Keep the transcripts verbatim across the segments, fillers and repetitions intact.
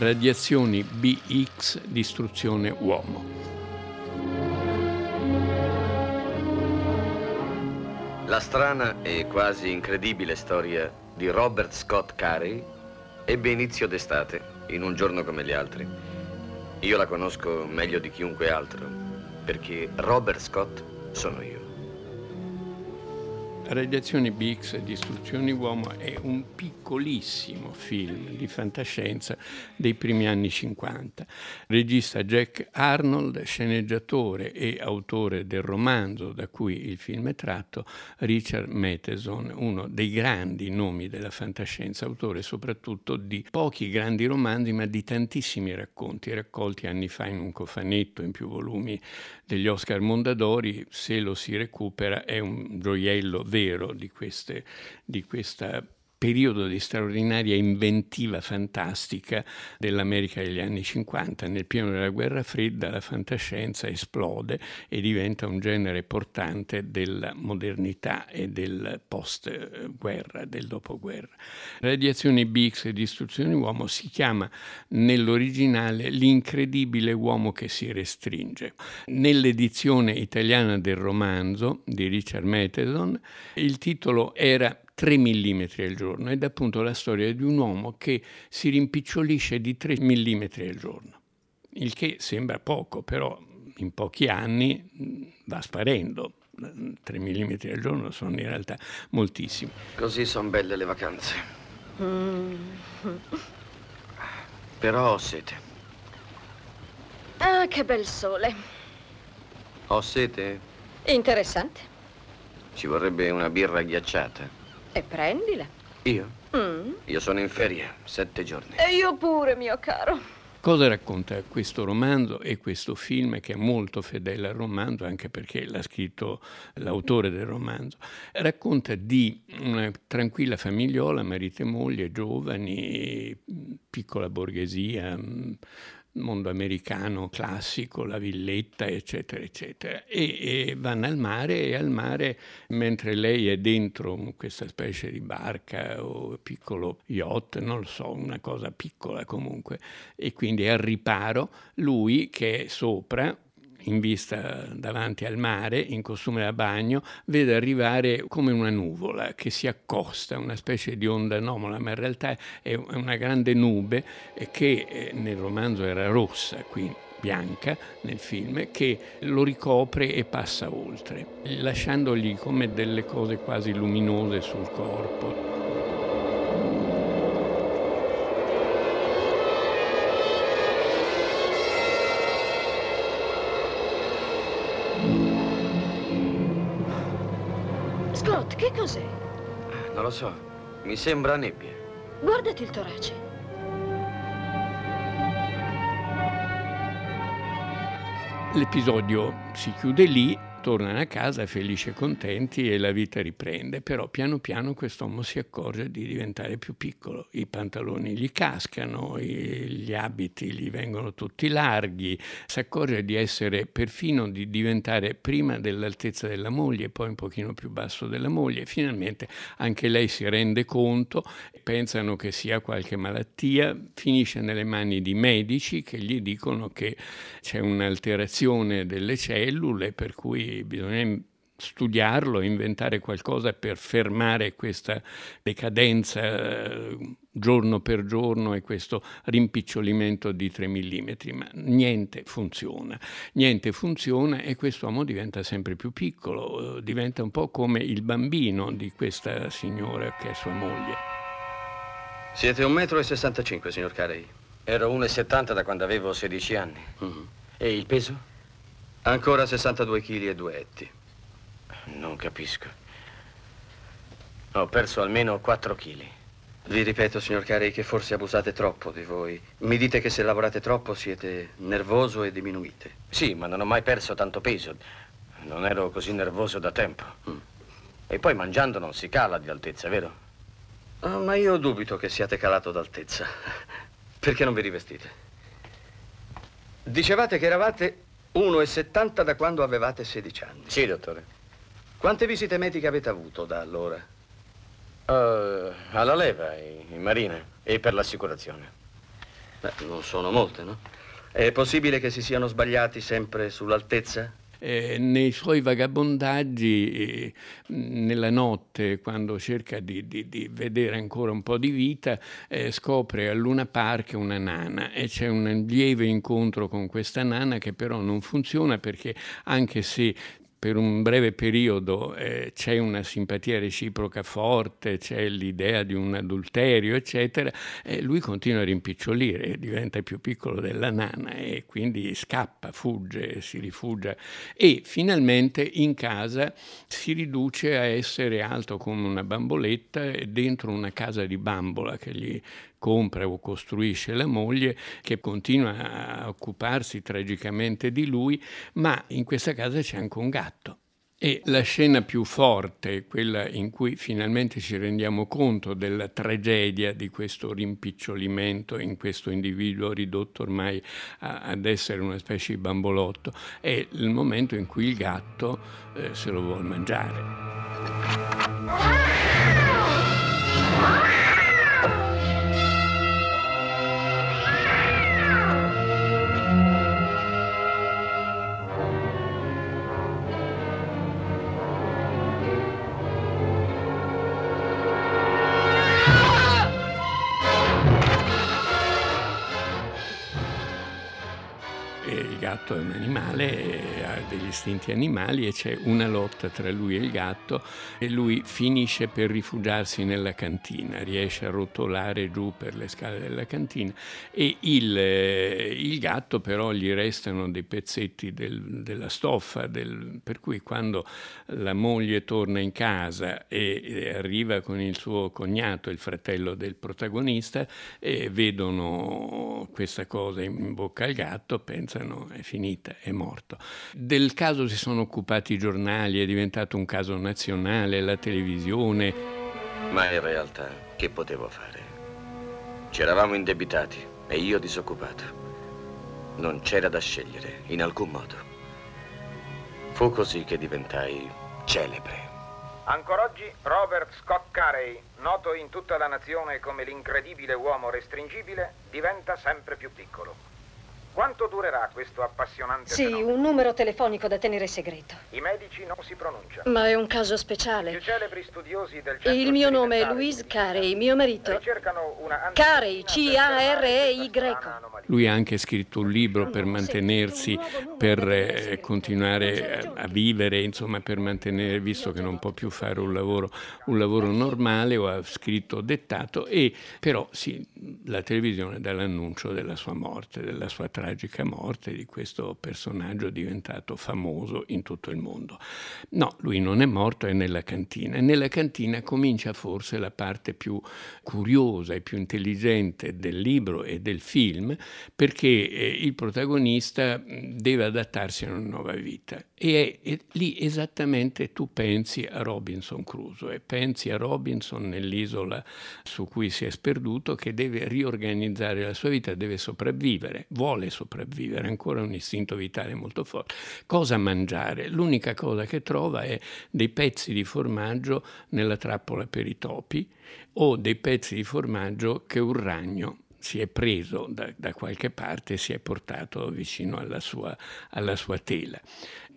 Radiazioni B X, distruzione uomo. La strana e quasi incredibile storia di Robert Scott Carey ebbe inizio d'estate, in un giorno come gli altri. Io la conosco meglio di chiunque altro, perché Robert Scott sono io. Radiazioni B X e distruzione uomo è un piccolissimo film di fantascienza dei primi anni cinquanta. Regista Jack Arnold, sceneggiatore e autore del romanzo da cui il film è tratto, Richard Matheson, uno dei grandi nomi della fantascienza, autore soprattutto di pochi grandi romanzi ma di tantissimi racconti, raccolti anni fa in un cofanetto in più volumi degli Oscar Mondadori. Se lo si recupera è un gioiello vero Di, queste, di questa periodo di straordinaria inventiva fantastica dell'America degli anni cinquanta. Nel pieno della guerra fredda la fantascienza esplode e diventa un genere portante della modernità e del post-guerra, del dopoguerra. Radiazioni B X e distruzione uomo si chiama nell'originale L'incredibile uomo che si restringe. Nell'edizione italiana del romanzo di Richard Matheson il titolo era tre millimetri al giorno, ed è appunto la storia di un uomo che si rimpicciolisce di tre millimetri al giorno, il che sembra poco, però in pochi anni va sparendo. tre millimetri al giorno sono in realtà moltissimi. Così sono belle le vacanze. Mm. Però ho sete. Ah, che bel sole. Ho sete? Interessante. Ci vorrebbe una birra ghiacciata. E prendila. Io? Mm. Io sono in ferie, sette giorni. E io pure, mio caro. Cosa racconta questo romanzo e questo film, che è molto fedele al romanzo, anche perché l'ha scritto l'autore del romanzo? Racconta di una tranquilla famigliola, marito e moglie, giovani, piccola borghesia, mondo americano classico, la villetta, eccetera eccetera, e, e vanno al mare, e al mare, mentre lei è dentro questa specie di barca o piccolo yacht, non lo so, una cosa piccola comunque, e quindi è al riparo, lui che è sopra in vista davanti al mare, in costume da bagno, vede arrivare come una nuvola che si accosta, una specie di onda anomala, ma in realtà è una grande nube che nel romanzo era rossa, qui bianca nel film, che lo ricopre e passa oltre, lasciandogli come delle cose quasi luminose sul corpo. Che cos'è? Non lo so, mi sembra nebbia. Guardati il torace. L'episodio si chiude lì, tornano a casa felici e contenti e la vita riprende, però piano piano quest'uomo si accorge di diventare più piccolo, i pantaloni gli cascano, gli abiti gli vengono tutti larghi, si accorge di essere perfino, di diventare prima dell'altezza della moglie, poi un pochino più basso della moglie, finalmente anche lei si rende conto, pensano che sia qualche malattia, finisce nelle mani di medici che gli dicono che c'è un'alterazione delle cellule per cui bisogna studiarlo, inventare qualcosa per fermare questa decadenza giorno per giorno e questo rimpicciolimento di tre millimetri, ma niente funziona. Niente funziona e quest'uomo diventa sempre più piccolo, diventa un po' come il bambino di questa signora che è sua moglie. Siete un metro e sessantacinque, signor Carey. Ero uno e settanta da quando avevo sedici anni. Mm-hmm. E il peso? Ancora sessantadue chili e due etti. Non capisco. Ho perso almeno quattro chili. Vi ripeto, signor Carey, che forse abusate troppo di voi. Mi dite che se lavorate troppo siete nervoso e diminuite. Sì, ma non ho mai perso tanto peso. Non ero così nervoso da tempo. Mm. E poi mangiando non si cala di altezza, vero? Oh, ma io dubito che siate calato d'altezza. Perché non vi rivestite? Dicevate che eravate uno e settanta da quando avevate sedici anni. Sì, dottore. Quante visite mediche avete avuto da allora? Uh, alla leva, in marina e per l'assicurazione. Beh, non sono molte, no? È possibile che si siano sbagliati sempre sull'altezza? Eh, nei suoi vagabondaggi, eh, nella notte, quando cerca di, di, di vedere ancora un po' di vita, eh, scopre a Luna Park una nana e c'è un lieve incontro con questa nana che però non funziona, perché anche se per un breve periodo eh, c'è una simpatia reciproca forte, c'è l'idea di un adulterio, eccetera, e lui continua a rimpicciolire, diventa più piccolo della nana e quindi scappa, fugge, si rifugia e finalmente in casa si riduce a essere alto come una bamboletta e dentro una casa di bambola che gli compra o costruisce la moglie, che continua a occuparsi tragicamente di lui, ma in questa casa c'è anche un gatto. E la scena più forte, quella in cui finalmente ci rendiamo conto della tragedia di questo rimpicciolimento in questo individuo ridotto ormai a, ad essere una specie di bambolotto, è il momento in cui il gatto eh, se lo vuol mangiare. Il gatto è un animale, ha degli istinti animali e c'è una lotta tra lui e il gatto e lui finisce per rifugiarsi nella cantina, riesce a rotolare giù per le scale della cantina e il, il gatto però gli restano dei pezzetti del, della stoffa, del, per cui quando la moglie torna in casa e, e arriva con il suo cognato, il fratello del protagonista, e vedono questa cosa in bocca al gatto, pensano è finita, è morto. Del caso si sono occupati i giornali, è diventato un caso nazionale, la televisione. Ma in realtà che potevo fare? C'eravamo indebitati e io disoccupato. Non c'era da scegliere, in alcun modo. Fu così che diventai celebre. Ancora oggi Robert Scott Carey, noto in tutta la nazione come l'incredibile uomo restringibile, diventa sempre più piccolo. Quanto durerà questo appassionante Sì, fenomeno? Un numero telefonico da tenere segreto. I medici non si pronunciano. Ma è un caso speciale. Più celebri studiosi del centro. Il mio nome è Louise Carey, mio marito. Una Carey, C A R E Y. Lui ha anche scritto un libro per mantenersi, per eh, continuare a, a vivere, insomma, per mantenere, visto che non può più fare un lavoro, un lavoro normale, o ha scritto dettato, e però sì, la televisione dà l'annuncio della sua morte, della sua tragedia. tragica morte di questo personaggio diventato famoso in tutto il mondo. No, lui non è morto, è nella cantina. E nella cantina comincia forse la parte più curiosa e più intelligente del libro e del film, perché il protagonista deve adattarsi a una nuova vita. E è, è lì esattamente tu pensi a Robinson Crusoe, e pensi a Robinson nell'isola su cui si è sperduto, che deve riorganizzare la sua vita, deve sopravvivere, vuole sopravvivere, ancora un istinto vitale molto forte. Cosa mangiare? L'unica cosa che trova è dei pezzi di formaggio nella trappola per i topi o dei pezzi di formaggio che un ragno si è preso da, da qualche parte e si è portato vicino alla sua, alla sua tela.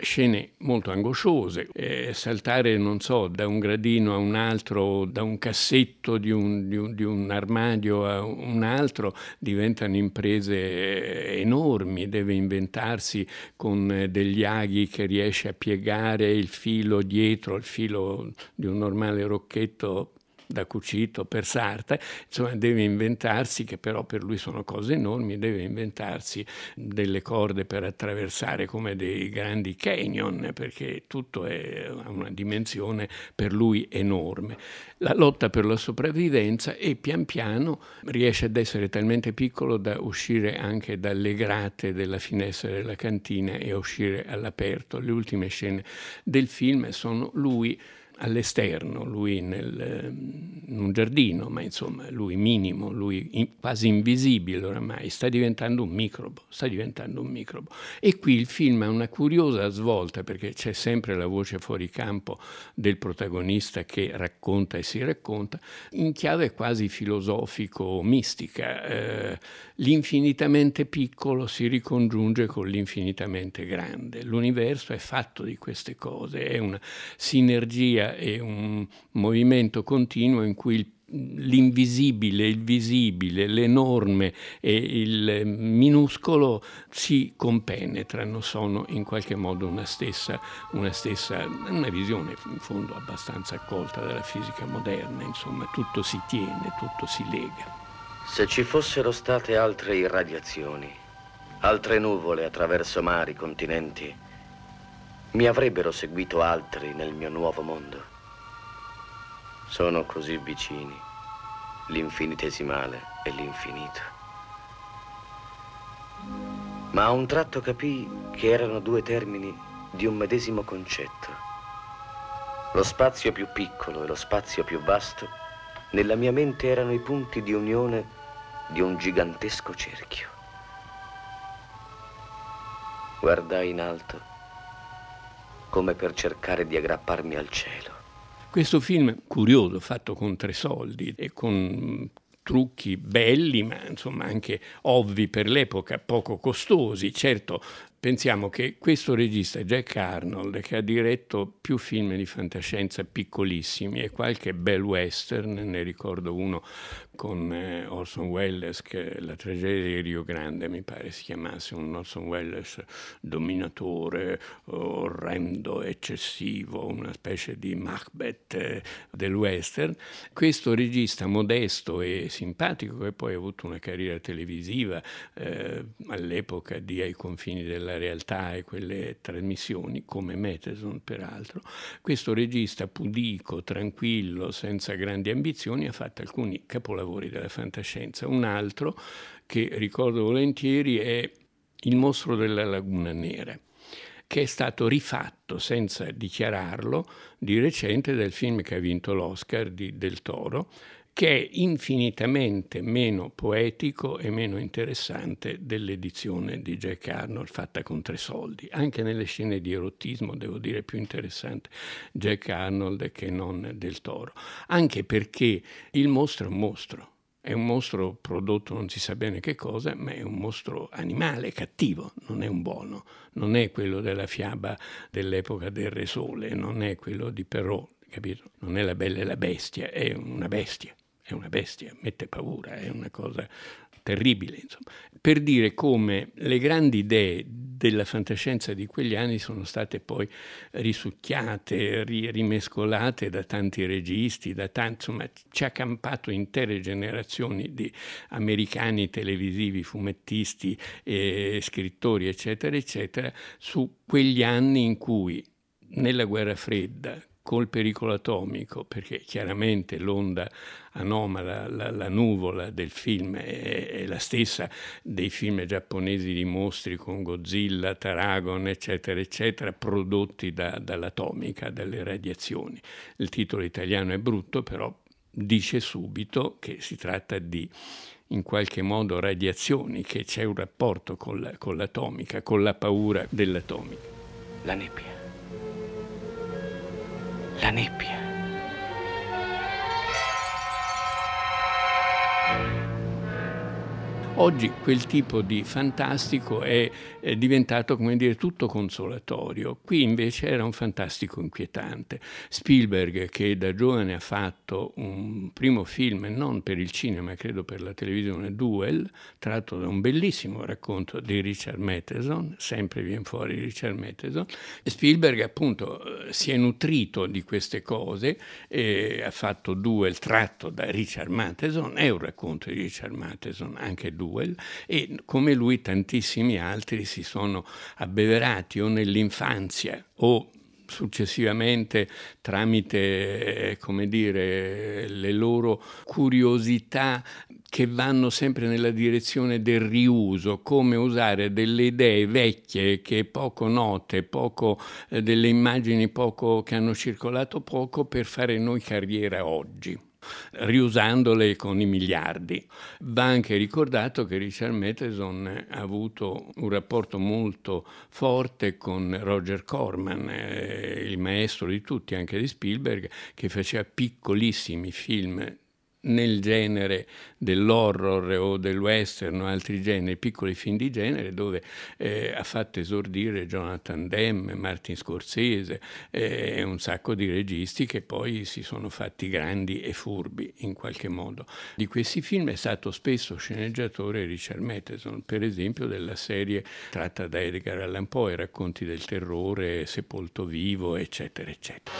Scene molto angosciose, eh, saltare, non so, da un gradino a un altro, da un cassetto di un, di un, di un armadio a un altro, diventano imprese enormi, deve inventarsi con degli aghi che riesce a piegare, il filo dietro, il filo di un normale rocchetto da cucito per sarta, insomma deve inventarsi, che però per lui sono cose enormi, deve inventarsi delle corde per attraversare come dei grandi canyon, perché tutto è una dimensione per lui enorme. La lotta per la sopravvivenza, e pian piano riesce ad essere talmente piccolo da uscire anche dalle grate della finestra della cantina e uscire all'aperto. Le ultime scene del film sono lui all'esterno, lui nel, in un giardino, ma insomma lui minimo, lui in, quasi invisibile oramai, sta diventando un microbo, sta diventando un microbo. E qui il film ha una curiosa svolta, perché c'è sempre la voce fuori campo del protagonista che racconta e si racconta, in chiave quasi filosofico-mistica. Eh, l'infinitamente piccolo si ricongiunge con l'infinitamente grande. L'universo è fatto di queste cose, è una sinergia, è un movimento continuo in cui l'invisibile, il visibile, l'enorme e il minuscolo si compenetrano, sono in qualche modo una stessa, una stessa, una visione in fondo abbastanza accolta dalla fisica moderna, insomma tutto si tiene, tutto si lega. Se ci fossero state altre irradiazioni, altre nuvole attraverso mari, continenti, mi avrebbero seguito altri nel mio nuovo mondo. Sono così vicini, l'infinitesimale e l'infinito. Ma a un tratto capii che erano due termini di un medesimo concetto. Lo spazio più piccolo e lo spazio più vasto nella mia mente erano i punti di unione di un gigantesco cerchio. Guardai in alto, come per cercare di aggrapparmi al cielo. Questo film curioso, fatto con tre soldi e con trucchi belli, ma insomma anche ovvi per l'epoca, poco costosi, certo. Pensiamo che questo regista, Jack Arnold, che ha diretto più film di fantascienza piccolissimi e qualche bel western, ne ricordo uno con Orson Welles, che La tragedia di Rio Grande, mi pare si chiamasse, un Orson Welles dominatore, orrendo, eccessivo, una specie di Macbeth del western. Questo regista modesto e simpatico, che poi ha avuto una carriera televisiva eh, all'epoca di Ai confini della realtà e quelle trasmissioni, come Matheson peraltro, questo regista pudico, tranquillo, senza grandi ambizioni, ha fatto alcuni capolavori della fantascienza. Un altro che ricordo volentieri è Il mostro della laguna nera, che è stato rifatto senza dichiararlo di recente dal film che ha vinto l'Oscar di Del Toro, che è infinitamente meno poetico e meno interessante dell'edizione di Jack Arnold fatta con tre soldi. Anche nelle scene di erotismo, devo dire, più interessante Jack Arnold che non Del Toro. Anche perché il mostro è un mostro. È un mostro prodotto non si sa bene che cosa, ma è un mostro animale, cattivo, non è un buono. Non è quello della fiaba dell'epoca del Re Sole, non è quello di Perrault, capito? Non è La Bella e la Bestia, è una bestia. È una bestia, mette paura, è una cosa terribile, insomma. Per dire come le grandi idee della fantascienza di quegli anni sono state poi risucchiate, ri- rimescolate da tanti registi, da tanti, insomma, ci ha campato intere generazioni di americani televisivi, fumettisti, eh, scrittori, eccetera, eccetera, su quegli anni in cui nella Guerra Fredda, col pericolo atomico, perché chiaramente l'onda anomala, la, la nuvola del film è, è la stessa dei film giapponesi di mostri con Godzilla, Taragon, eccetera, eccetera, prodotti da, dall'atomica, dalle radiazioni. Il titolo italiano è brutto, però dice subito che si tratta di, in qualche modo, radiazioni, che c'è un rapporto con, la, con l'atomica, con la paura dell'atomica. La nebbia. La nebbia. Oggi quel tipo di fantastico è, è diventato, come dire, tutto consolatorio. Qui invece era un fantastico inquietante. Spielberg, che da giovane ha fatto un primo film, non per il cinema, credo per la televisione, Duel, tratto da un bellissimo racconto di Richard Matheson, sempre viene fuori Richard Matheson. Spielberg appunto si è nutrito di queste cose, e ha fatto Duel tratto da Richard Matheson, è un racconto di Richard Matheson, anche Duel. E come lui tantissimi altri si sono abbeverati o nell'infanzia o successivamente tramite, come dire, le loro curiosità che vanno sempre nella direzione del riuso, come usare delle idee vecchie che poco note, poco, eh, delle immagini poco, che hanno circolato poco, per fare noi carriera oggi, riusandole con i miliardi. Va anche ricordato che Richard Matheson ha avuto un rapporto molto forte con Roger Corman, eh, il maestro di tutti, anche di Spielberg, che faceva piccolissimi film nel genere dell'horror o del western o altri generi, piccoli film di genere, dove eh, ha fatto esordire Jonathan Demme, Martin Scorsese e eh, un sacco di registi che poi si sono fatti grandi e furbi in qualche modo. Di questi film è stato spesso sceneggiatore Richard Matheson, per esempio della serie tratta da Edgar Allan Poe, Racconti del terrore, Sepolto vivo, eccetera eccetera.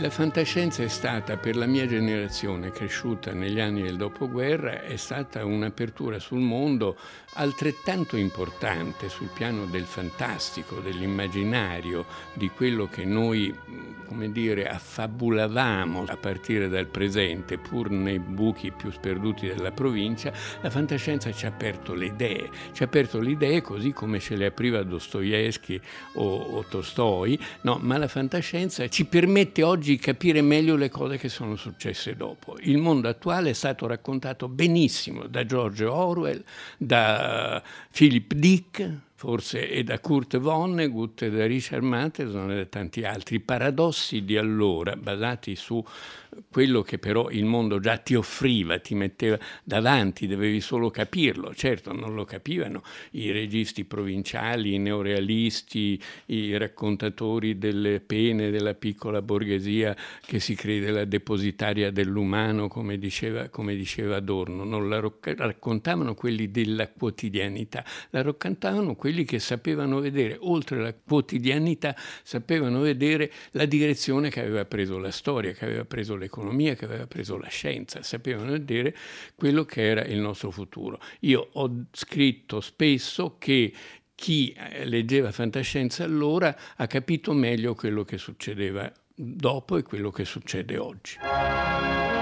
La fantascienza è stata, per la mia generazione cresciuta negli anni del dopoguerra, è stata un'apertura sul mondo altrettanto importante sul piano del fantastico, dell'immaginario, di quello che noi, come dire, affabulavamo a partire dal presente, pur nei buchi più sperduti della provincia. La fantascienza ci ha aperto le idee, ci ha aperto le idee così come ce le apriva Dostoevsky o, o Tolstoj, no, ma la fantascienza ci permette oggi di capire meglio le cose che sono successe dopo. Il mondo attuale è stato raccontato benissimo da George Orwell, da Philip Dick, forse, e da Kurt Vonnegut, e da Richard Matheson e da tanti altri. I paradossi di allora, basati su quello che però il mondo già ti offriva, ti metteva davanti, dovevi solo capirlo. Certo, non lo capivano i registi provinciali, i neorealisti, i raccontatori delle pene della piccola borghesia che si crede la depositaria dell'umano, come diceva, come diceva Adorno. Non la rocca- raccontavano quelli della quotidianità, la raccontavano quelli quelli che sapevano vedere, oltre la quotidianità, sapevano vedere la direzione che aveva preso la storia, che aveva preso l'economia, che aveva preso la scienza, sapevano vedere quello che era il nostro futuro. Io ho scritto spesso che chi leggeva fantascienza allora ha capito meglio quello che succedeva dopo e quello che succede oggi.